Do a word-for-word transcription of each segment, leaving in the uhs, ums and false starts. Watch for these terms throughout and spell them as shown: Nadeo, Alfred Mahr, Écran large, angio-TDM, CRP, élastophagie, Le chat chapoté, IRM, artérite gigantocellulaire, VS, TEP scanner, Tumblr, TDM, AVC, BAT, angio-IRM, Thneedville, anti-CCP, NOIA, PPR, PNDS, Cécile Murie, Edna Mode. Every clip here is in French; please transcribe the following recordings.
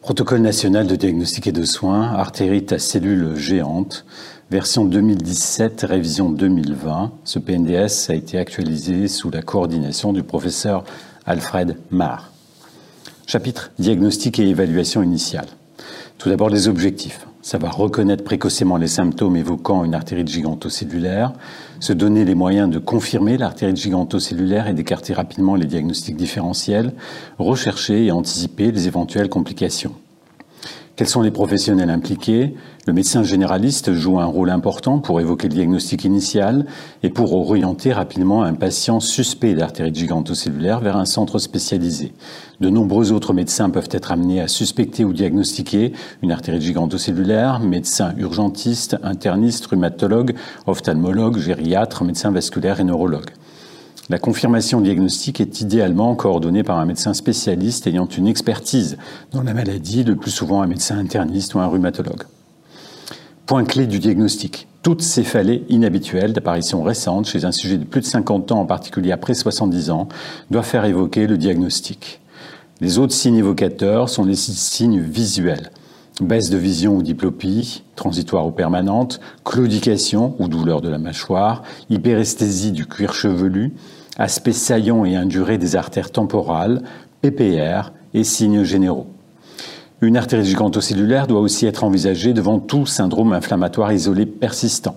Protocole national de diagnostic et de soins, artérite à cellules géantes, version deux mille dix-sept, révision deux mille vingt. Ce P N D S a été actualisé sous la coordination du professeur Alfred Mahr. Chapitre diagnostic et évaluation initiale. Tout d'abord, les objectifs. Savoir reconnaître précocement les symptômes évoquant une artérite gigantocellulaire, se donner les moyens de confirmer l'artérite gigantocellulaire et d'écarter rapidement les diagnostics différentiels, rechercher et anticiper les éventuelles complications. Quels sont les professionnels impliqués? Le médecin généraliste joue un rôle important pour évoquer le diagnostic initial et pour orienter rapidement un patient suspect d'artérite gigantocellulaire vers un centre spécialisé. De nombreux autres médecins peuvent être amenés à suspecter ou diagnostiquer une artérite gigantocellulaire, médecins urgentistes, internistes, rhumatologues, ophtalmologues, gériatres, médecins vasculaires et neurologues. La confirmation diagnostique est idéalement coordonnée par un médecin spécialiste ayant une expertise dans la maladie, le plus souvent un médecin interniste ou un rhumatologue. Point clé du diagnostic. Toute céphalée inhabituelle d'apparition récente chez un sujet de plus de cinquante ans, en particulier après soixante-dix ans, doit faire évoquer le diagnostic. Les autres signes évocateurs sont les signes visuels. Baisse de vision ou diplopie, transitoire ou permanente, claudication ou douleur de la mâchoire, hyperesthésie du cuir chevelu, aspect saillant et induré des artères temporales, P P R et signes généraux. Une artérite gigantocellulaire doit aussi être envisagée devant tout syndrome inflammatoire isolé persistant.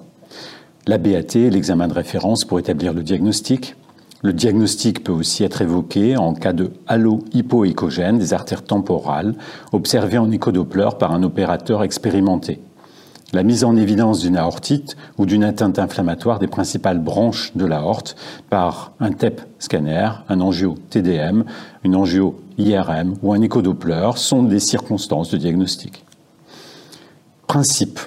La B A T est l'examen de référence pour établir le diagnostic. Le diagnostic peut aussi être évoqué en cas de halo hypoéchogène des artères temporales, observé en échodoppler par un opérateur expérimenté. La mise en évidence d'une aortite ou d'une atteinte inflammatoire des principales branches de l'aorte par un T E P scanner, un angio T D M, une angio I R M ou un échodoppler sont des circonstances de diagnostic. Principe.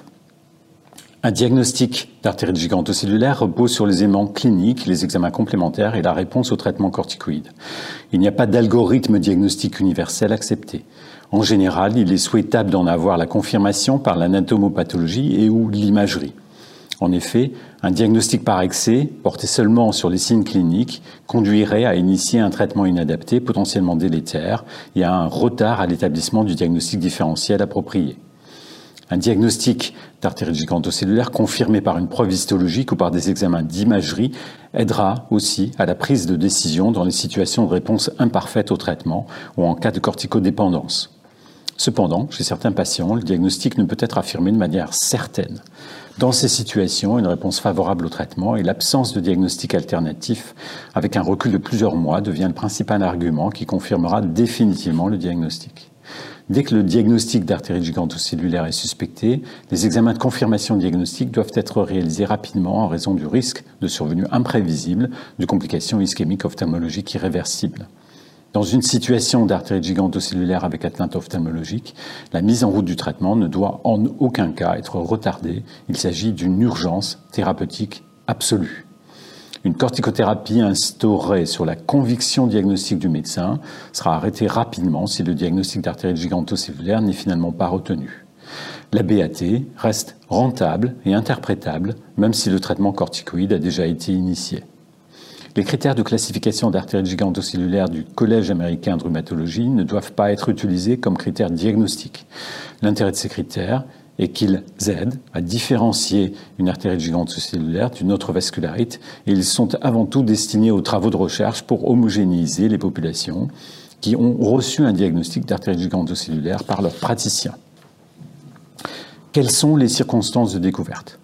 Un diagnostic d'artérite gigantocellulaire repose sur les éléments cliniques, les examens complémentaires et la réponse au traitement corticoïde. Il n'y a pas d'algorithme diagnostique universel accepté. En général, il est souhaitable d'en avoir la confirmation par l'anatomopathologie et ou l'imagerie. En effet, un diagnostic par excès, porté seulement sur les signes cliniques, conduirait à initier un traitement inadapté, potentiellement délétère, et à un retard à l'établissement du diagnostic différentiel approprié. Un diagnostic d'artérite gigantocellulaire confirmé par une preuve histologique ou par des examens d'imagerie aidera aussi à la prise de décision dans les situations de réponse imparfaite au traitement ou en cas de corticodépendance. Cependant, chez certains patients, le diagnostic ne peut être affirmé de manière certaine. Dans ces situations, une réponse favorable au traitement et l'absence de diagnostic alternatif avec un recul de plusieurs mois devient le principal argument qui confirmera définitivement le diagnostic. Dès que le diagnostic d'artérite gigantocellulaire est suspecté, les examens de confirmation diagnostique doivent être réalisés rapidement en raison du risque de survenue imprévisible de complications ischémiques ophtalmologiques irréversibles. Dans une situation d'artérite gigantocellulaire avec atteinte ophtalmologique, la mise en route du traitement ne doit en aucun cas être retardée. Il s'agit d'une urgence thérapeutique absolue. Une corticothérapie instaurée sur la conviction diagnostique du médecin sera arrêtée rapidement si le diagnostic d'artérite gigantocellulaire n'est finalement pas retenu. La B A T reste rentable et interprétable, même si le traitement corticoïde a déjà été initié. Les critères de classification d'artérite gigantocellulaire du Collège américain de rhumatologie ne doivent pas être utilisés comme critères diagnostiques. L'intérêt de ces critères et qu'ils aident à différencier une artérite gigantocellulaire d'une autre vascularite, et ils sont avant tout destinés aux travaux de recherche pour homogénéiser les populations qui ont reçu un diagnostic d'artérite gigantocellulaire par leurs praticiens. Quelles sont les circonstances de découverte?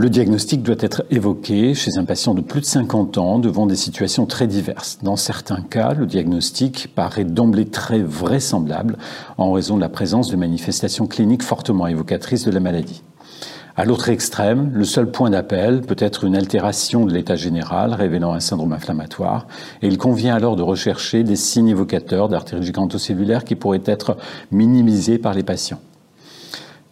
Le diagnostic doit être évoqué chez un patient de plus de cinquante ans devant des situations très diverses. Dans certains cas, le diagnostic paraît d'emblée très vraisemblable en raison de la présence de manifestations cliniques fortement évocatrices de la maladie. À l'autre extrême, le seul point d'appel peut être une altération de l'état général révélant un syndrome inflammatoire et il convient alors de rechercher des signes évocateurs d'artérite gigantocellulaire qui pourraient être minimisés par les patients.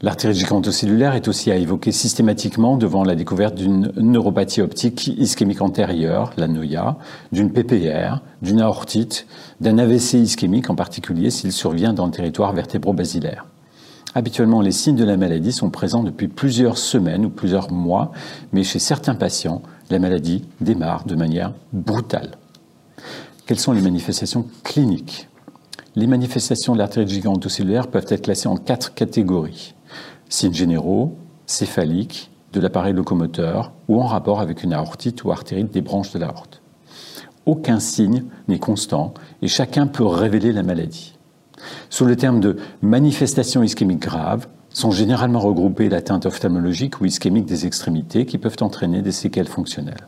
L'artérite gigantocellulaire est aussi à évoquer systématiquement devant la découverte d'une neuropathie optique ischémique antérieure, la NOIA, d'une P P R, d'une aortite, d'un A V C ischémique en particulier s'il survient dans le territoire vertébro-basilaire. Habituellement, les signes de la maladie sont présents depuis plusieurs semaines ou plusieurs mois, mais chez certains patients, la maladie démarre de manière brutale. Quelles sont les manifestations cliniques? Les manifestations de l'artérite giganto-cellulaire peuvent être classées en quatre catégories. Signes généraux, céphaliques, de l'appareil locomoteur ou en rapport avec une aortite ou artérite des branches de l'aorte. Aucun signe n'est constant et chacun peut révéler la maladie. Sous le terme de manifestations ischémiques graves, sont généralement regroupées l'atteinte ophtalmologique ou ischémique des extrémités qui peuvent entraîner des séquelles fonctionnelles.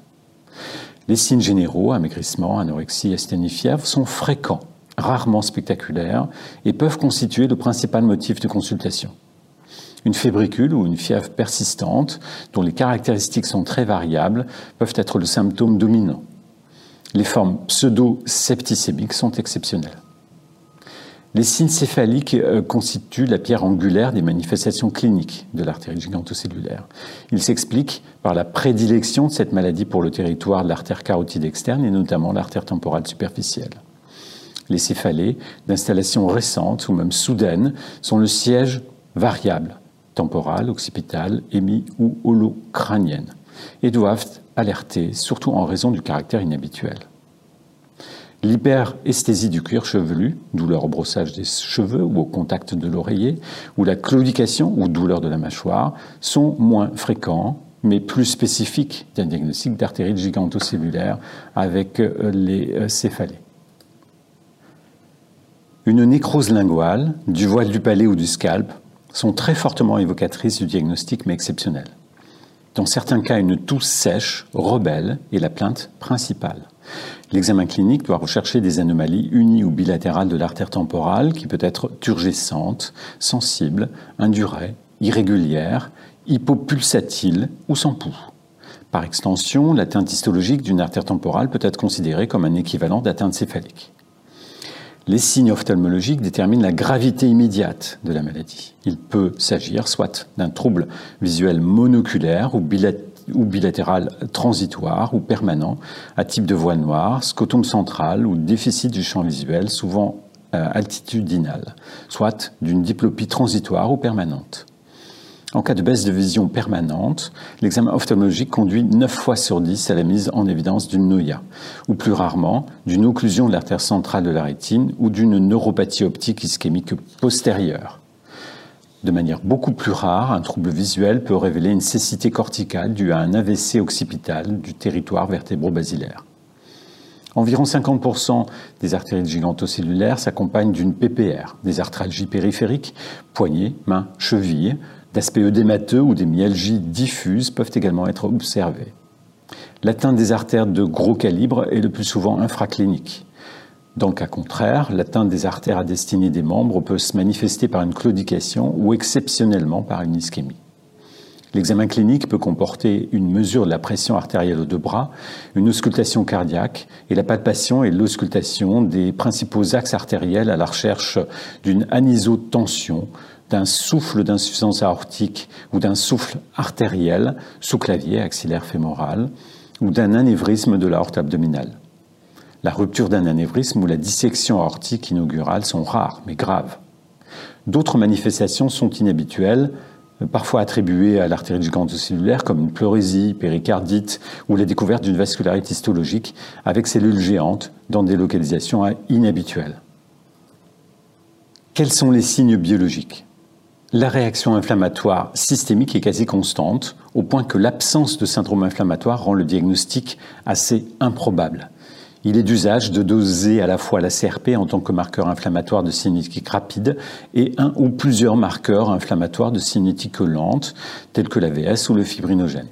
Les signes généraux, amaigrissement, anorexie, asthénie, fièvre, sont fréquents, rarement spectaculaires et peuvent constituer le principal motif de consultation. Une fébricule ou une fièvre persistante, dont les caractéristiques sont très variables, peuvent être le symptôme dominant. Les formes pseudo-septicémiques sont exceptionnelles. Les signes céphaliques constituent la pierre angulaire des manifestations cliniques de l'artérite gigantocellulaire. Ils s'expliquent par la prédilection de cette maladie pour le territoire de l'artère carotide externe et notamment l'artère temporale superficielle. Les céphalées, d'installation récente ou même soudaine, sont le siège variable, temporale, occipitale, hémi ou holocrânienne, et doivent alerter, surtout en raison du caractère inhabituel. L'hyperesthésie du cuir chevelu, douleur au brossage des cheveux ou au contact de l'oreiller, ou la claudication ou douleur de la mâchoire, sont moins fréquents, mais plus spécifiques d'un diagnostic d'artérite gigantocellulaire avec les céphalées. Une nécrose linguale, du voile du palais ou du scalp, sont très fortement évocatrices du diagnostic mais exceptionnelles. Dans certains cas, une toux sèche, rebelle, est la plainte principale. L'examen clinique doit rechercher des anomalies uni- ou bilatérales de l'artère temporale qui peut être turgescente, sensible, indurée, irrégulière, hypopulsatile ou sans pouls. Par extension, l'atteinte histologique d'une artère temporale peut être considérée comme un équivalent d'atteinte céphalique. Les signes ophtalmologiques déterminent la gravité immédiate de la maladie. Il peut s'agir soit d'un trouble visuel monoculaire ou bilatéral, ou bilatéral transitoire ou permanent, à type de voile noire, scotum central ou déficit du champ visuel, souvent euh, altitudinal, soit d'une diplopie transitoire ou permanente. En cas de baisse de vision permanente, l'examen ophtalmologique conduit neuf fois sur dix à la mise en évidence d'une NOIA, ou plus rarement d'une occlusion de l'artère centrale de la rétine ou d'une neuropathie optique ischémique postérieure. De manière beaucoup plus rare, un trouble visuel peut révéler une cécité corticale due à un A V C occipital du territoire vertébro-basilaire. Environ cinquante pour cent des artérites gigantocellulaires s'accompagnent d'une P P R, des arthralgies périphériques, poignets, mains, chevilles, d'aspect œdémateux ou des myalgies diffuses peuvent également être observées. L'atteinte des artères de gros calibre est le plus souvent infraclinique. Dans le cas contraire, l'atteinte des artères à destinée des membres peut se manifester par une claudication ou exceptionnellement par une ischémie. L'examen clinique peut comporter une mesure de la pression artérielle aux deux bras, une auscultation cardiaque et la palpation et l'auscultation des principaux axes artériels à la recherche d'une anisotension, d'un souffle d'insuffisance aortique ou d'un souffle artériel sous-clavier axillaire fémoral ou d'un anévrisme de l'aorte abdominale. La rupture d'un anévrisme ou la dissection aortique inaugurale sont rares, mais graves. D'autres manifestations sont inhabituelles, parfois attribuées à l'artérite gigantocellulaire, comme une pleurésie, péricardite ou la découverte d'une vascularite histologique avec cellules géantes dans des localisations inhabituelles. Quels sont les signes biologiques ? La réaction inflammatoire systémique est quasi constante, au point que l'absence de syndrome inflammatoire rend le diagnostic assez improbable. Il est d'usage de doser à la fois la C R P en tant que marqueur inflammatoire de cinétique rapide et un ou plusieurs marqueurs inflammatoires de cinétique lente, tels que la V S ou le fibrinogène.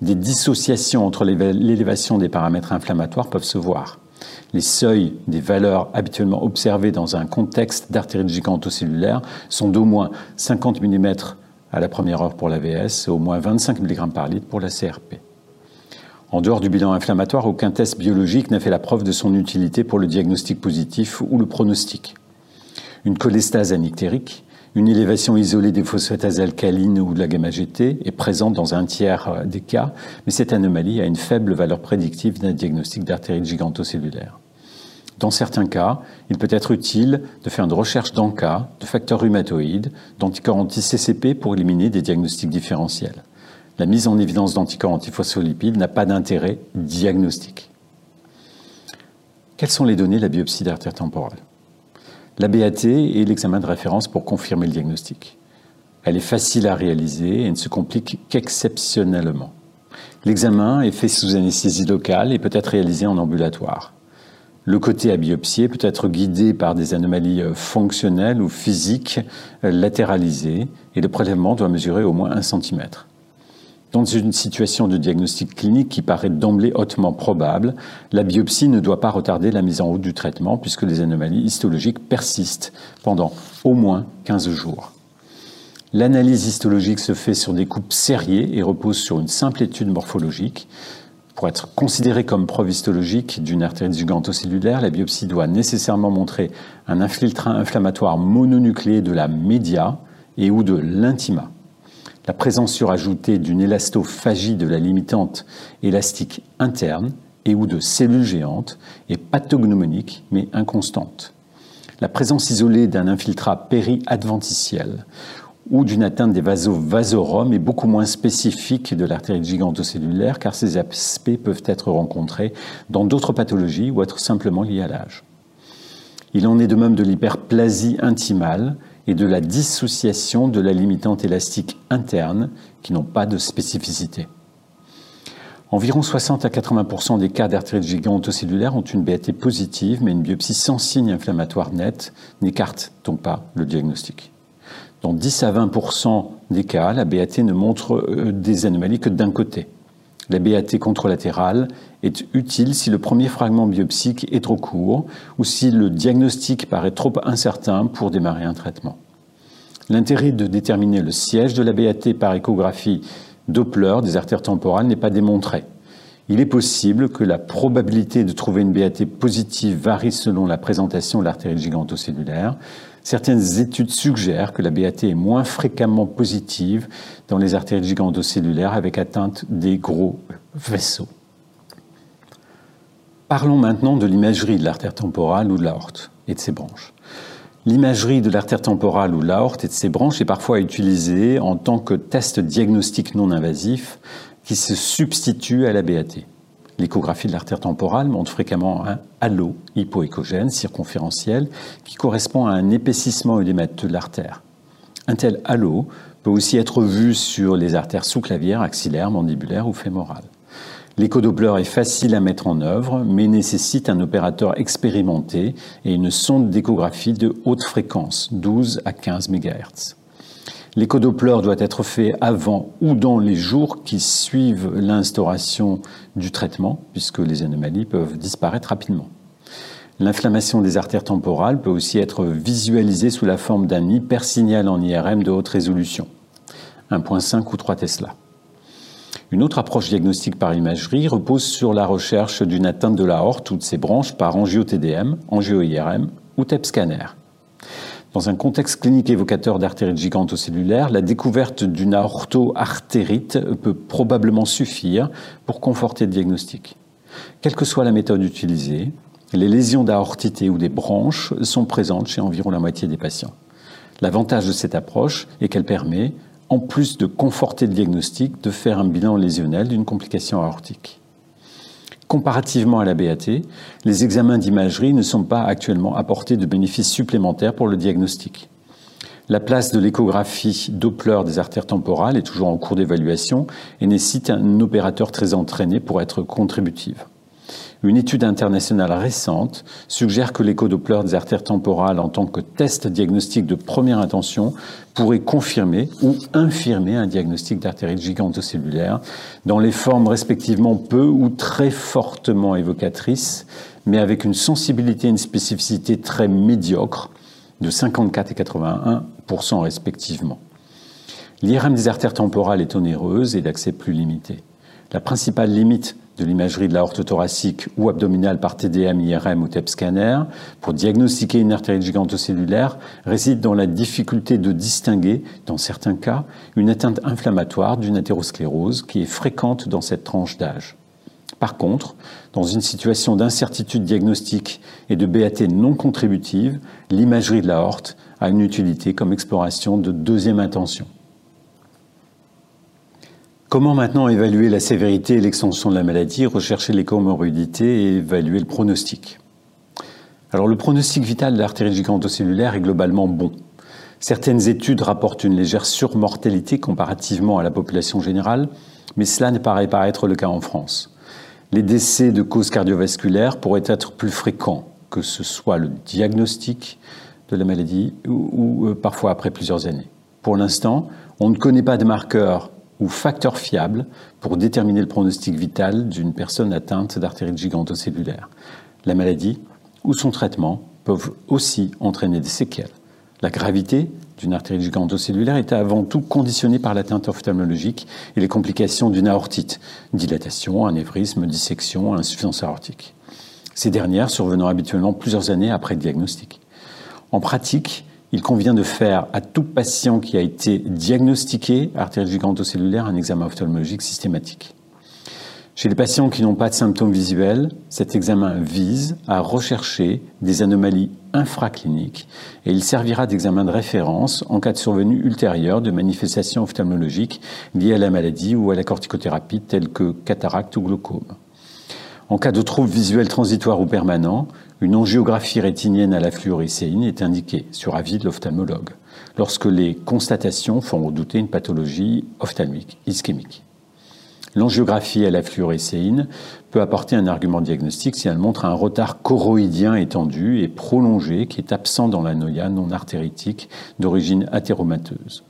Des dissociations entre l'élévation des paramètres inflammatoires peuvent se voir. Les seuils des valeurs habituellement observées dans un contexte d'artérite gigantocellulaire sont d'au moins cinquante millimètres à la première heure pour la V S et au moins vingt-cinq milligrammes par litre pour la C R P. En dehors du bilan inflammatoire, aucun test biologique n'a fait la preuve de son utilité pour le diagnostic positif ou le pronostic. Une cholestase anictérique, une élévation isolée des phosphatases alcalines ou de la gamma G T est présente dans un tiers des cas, mais cette anomalie a une faible valeur prédictive d'un diagnostic d'artérite gigantocellulaire. Dans certains cas, il peut être utile de faire une recherche d'A N C A, de facteurs rhumatoïdes, d'anticorps anti-C C P pour éliminer des diagnostics différentiels. La mise en évidence d'anticorps antiphospholipides n'a pas d'intérêt diagnostique. Quelles sont les données de la biopsie d'artère temporale? La B A T est l'examen de référence pour confirmer le diagnostic. Elle est facile à réaliser et ne se complique qu'exceptionnellement. L'examen est fait sous anesthésie locale et peut être réalisé en ambulatoire. Le côté à biopsier peut être guidé par des anomalies fonctionnelles ou physiques latéralisées et le prélèvement doit mesurer au moins un centimètre. Dans une situation de diagnostic clinique qui paraît d'emblée hautement probable, la biopsie ne doit pas retarder la mise en route du traitement puisque les anomalies histologiques persistent pendant au moins quinze jours. L'analyse histologique se fait sur des coupes serrées et repose sur une simple étude morphologique. Pour être considérée comme preuve histologique d'une artérite zygantocellulaire, la biopsie doit nécessairement montrer un infiltrat inflammatoire mononucléé de la média et ou de l'intima, la présence surajoutée d'une élastophagie de la limitante élastique interne et ou de cellules géantes et pathognomonique mais inconstante, la présence isolée d'un infiltrat péri-adventiciel ou d'une atteinte des vaso-vasoromes est beaucoup moins spécifique de l'artérite gigantocellulaire car ces aspects peuvent être rencontrés dans d'autres pathologies ou être simplement liés à l'âge. Il en est de même de l'hyperplasie intimale et de la dissociation de la limitante élastique interne qui n'ont pas de spécificité. Environ soixante à quatre-vingts pour cent des cas d'artérite gigantocellulaire ont une B A T positive mais une biopsie sans signe inflammatoire net n'écarte donc pas le diagnostic. Dans dix à vingt pour cent des cas, la B A T ne montre des anomalies que d'un côté. La B A T contralatérale est utile si le premier fragment biopsique est trop court ou si le diagnostic paraît trop incertain pour démarrer un traitement. L'intérêt de déterminer le siège de la B A T par échographie Doppler des artères temporales n'est pas démontré. Il est possible que la probabilité de trouver une B A T positive varie selon la présentation de l'artérite gigantocellulaire. Certaines études suggèrent que la B A T est moins fréquemment positive dans les artérites gigantocellulaires avec atteinte des gros vaisseaux. Parlons maintenant de l'imagerie de l'artère temporale ou de l'aorte et de ses branches. L'imagerie de l'artère temporale ou de l'aorte et de ses branches est parfois utilisée en tant que test diagnostique non invasif qui se substitue à la B A T. L'échographie de l'artère temporale montre fréquemment un halo hypoéchogène circonférentiel qui correspond à un épaississement œdémateux de l'artère. Un tel halo peut aussi être vu sur les artères sous-clavières, axillaires, mandibulaires ou fémorales. L'échodoppler est facile à mettre en œuvre, mais nécessite un opérateur expérimenté et une sonde d'échographie de haute fréquence, douze à quinze mégahertz. L'échodoppler doit être fait avant ou dans les jours qui suivent l'instauration du traitement, puisque les anomalies peuvent disparaître rapidement. L'inflammation des artères temporales peut aussi être visualisée sous la forme d'un hypersignal en I R M de haute résolution, un virgule cinq ou trois Tesla. Une autre approche diagnostique par imagerie repose sur la recherche d'une atteinte de l'aorte ou de ses branches par angio-T D M, angio-I R M ou T E P scanner. Dans un contexte clinique évocateur d'artérite gigantocellulaire, la découverte d'une aorto-artérite peut probablement suffire pour conforter le diagnostic. Quelle que soit la méthode utilisée, les lésions d'aortité ou des branches sont présentes chez environ la moitié des patients. L'avantage de cette approche est qu'elle permet, en plus de conforter le diagnostic, de faire un bilan lésionnel d'une complication aortique. Comparativement à la B A T, les examens d'imagerie ne sont pas actuellement apportés de bénéfices supplémentaires pour le diagnostic. La place de l'échographie Doppler des artères temporales est toujours en cours d'évaluation et nécessite un opérateur très entraîné pour être contributive. Une étude internationale récente suggère que l'échodoppler des artères temporales en tant que test diagnostique de première intention pourrait confirmer ou infirmer un diagnostic d'artérite gigantocellulaire dans les formes respectivement peu ou très fortement évocatrices, mais avec une sensibilité et une spécificité très médiocres de cinquante-quatre et quatre-vingt-un pour cent respectivement. L'I R M des artères temporales est onéreuse et d'accès plus limité. La principale limite de l'imagerie de l'aorte thoracique ou abdominale par T D M, I R M ou T E P scanner pour diagnostiquer une artérite gigantocellulaire réside dans la difficulté de distinguer, dans certains cas, une atteinte inflammatoire d'une athérosclérose qui est fréquente dans cette tranche d'âge. Par contre, dans une situation d'incertitude diagnostique et de B A T non contributive, l'imagerie de l'aorte a une utilité comme exploration de deuxième intention. Comment maintenant évaluer la sévérité et l'extension de la maladie, rechercher les comorbidités et évaluer le pronostic? Alors le pronostic vital de l'artérite endocellulaire est globalement bon. Certaines études rapportent une légère surmortalité comparativement à la population générale, mais cela ne paraît pas être le cas en France. Les décès de causes cardiovasculaires pourraient être plus fréquents, que ce soit le diagnostic de la maladie ou, ou parfois après plusieurs années. Pour l'instant, on ne connaît pas de marqueurs ou facteurs fiables pour déterminer le pronostic vital d'une personne atteinte d'artérite gigantocellulaire. La maladie ou son traitement peuvent aussi entraîner des séquelles. La gravité d'une artérite gigantocellulaire est avant tout conditionnée par l'atteinte ophtalmologique et les complications d'une aortite, dilatation, anévrisme, dissection, insuffisance aortique. Ces dernières survenant habituellement plusieurs années après le diagnostic. En pratique, il convient de faire à tout patient qui a été diagnostiqué artérite gigantocellulaire un examen ophtalmologique systématique. Chez les patients qui n'ont pas de symptômes visuels, cet examen vise à rechercher des anomalies infracliniques et il servira d'examen de référence en cas de survenue ultérieure de manifestations ophtalmologiques liées à la maladie ou à la corticothérapie telles que cataracte ou glaucome. En cas de troubles visuels transitoires ou permanents, une angiographie rétinienne à la fluorescéine est indiquée sur avis de l'ophtalmologue lorsque les constatations font redouter une pathologie ophtalmique ischémique. L'angiographie à la fluorescéine peut apporter un argument diagnostique si elle montre un retard choroïdien étendu et prolongé qui est absent dans la NOIA non artéritique d'origine athéromateuse.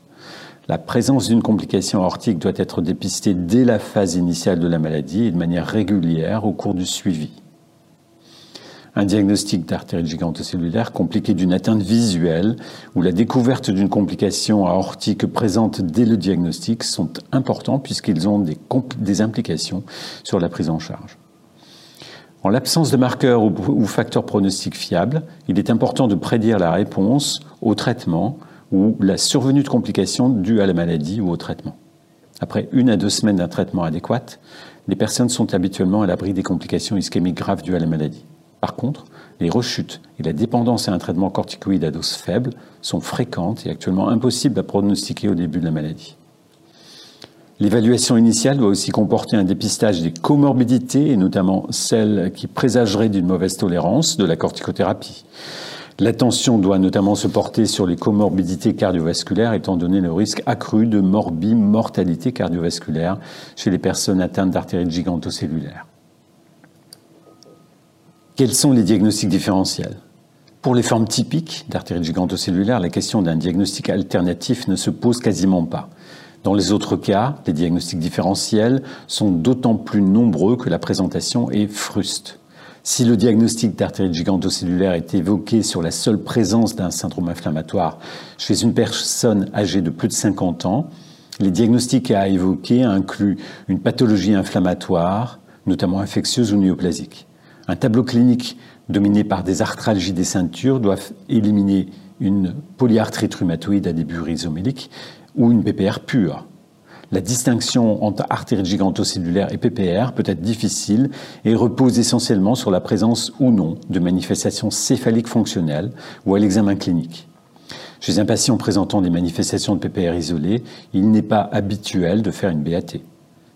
La présence d'une complication aortique doit être dépistée dès la phase initiale de la maladie et de manière régulière au cours du suivi. Un diagnostic d'artérite gigantocellulaire compliqué d'une atteinte visuelle ou la découverte d'une complication aortique présente dès le diagnostic sont importants puisqu'ils ont des, des implications sur la prise en charge. En l'absence de marqueurs ou, ou facteurs pronostiques fiables, il est important de prédire la réponse au traitement ou la survenue de complications dues à la maladie ou au traitement. Après une à deux semaines d'un traitement adéquat, les personnes sont habituellement à l'abri des complications ischémiques graves dues à la maladie. Par contre, les rechutes et la dépendance à un traitement corticoïde à dose faible sont fréquentes et actuellement impossibles à pronostiquer au début de la maladie. L'évaluation initiale doit aussi comporter un dépistage des comorbidités, et notamment celles qui présageraient d'une mauvaise tolérance de la corticothérapie. L'attention doit notamment se porter sur les comorbidités cardiovasculaires, étant donné le risque accru de morbimortalité cardiovasculaire chez les personnes atteintes d'artérite gigantocellulaire. Quels sont les diagnostics différentiels? Pour les formes typiques d'artérite gigantocellulaire, la question d'un diagnostic alternatif ne se pose quasiment pas. Dans les autres cas, les diagnostics différentiels sont d'autant plus nombreux que la présentation est fruste. Si le diagnostic d'artérite gigantocellulaire est évoqué sur la seule présence d'un syndrome inflammatoire chez une personne âgée de plus de cinquante ans, les diagnostics à évoquer incluent une pathologie inflammatoire, notamment infectieuse ou néoplasique. Un tableau clinique dominé par des arthralgies des ceintures doit éliminer une polyarthrite rhumatoïde à début rhizomélique ou une P P R pure. La distinction entre artérite gigantocellulaire et P P R peut être difficile et repose essentiellement sur la présence ou non de manifestations céphaliques fonctionnelles ou à l'examen clinique. Chez un patient présentant des manifestations de P P R isolées, il n'est pas habituel de faire une B A T.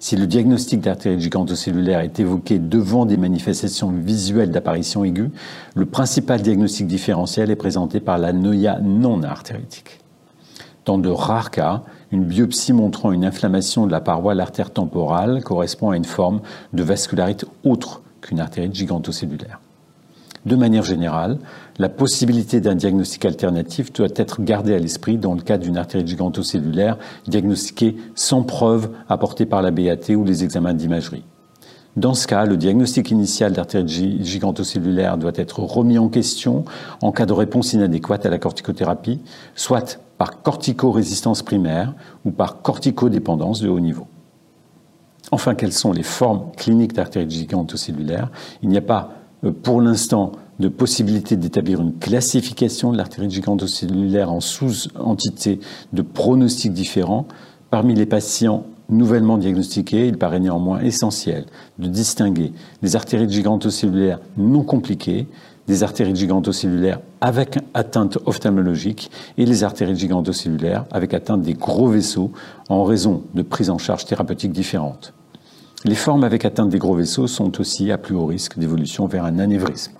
Si le diagnostic d'artérite gigantocellulaire est évoqué devant des manifestations visuelles d'apparition aiguë, le principal diagnostic différentiel est présenté par la NOIA non artéritique. Dans de rares cas, une biopsie montrant une inflammation de la paroi de l'artère temporale correspond à une forme de vascularite autre qu'une artérite gigantocellulaire. De manière générale, la possibilité d'un diagnostic alternatif doit être gardée à l'esprit dans le cas d'une artérite gigantocellulaire diagnostiquée sans preuve apportée par la B A T ou les examens d'imagerie. Dans ce cas, le diagnostic initial d'artérite gigantocellulaire doit être remis en question en cas de réponse inadéquate à la corticothérapie, soit par corticorésistance primaire ou par corticodépendance de haut niveau. Enfin, quelles sont les formes cliniques d'artérite gigantocellulaire? Il n'y a pas pour l'instant de possibilité d'établir une classification de l'artérite gigantocellulaire en sous-entités de pronostics différents. Parmi les patients nouvellement diagnostiqués, il paraît néanmoins essentiel de distinguer les artérites giganto-cellulaires non compliquées des artérites giganto-cellulaires avec atteinte ophtalmologique et les artérites giganto-cellulaires avec atteinte des gros vaisseaux en raison de prises en charge thérapeutiques différentes. Les formes avec atteinte des gros vaisseaux sont aussi à plus haut risque d'évolution vers un anévrisme.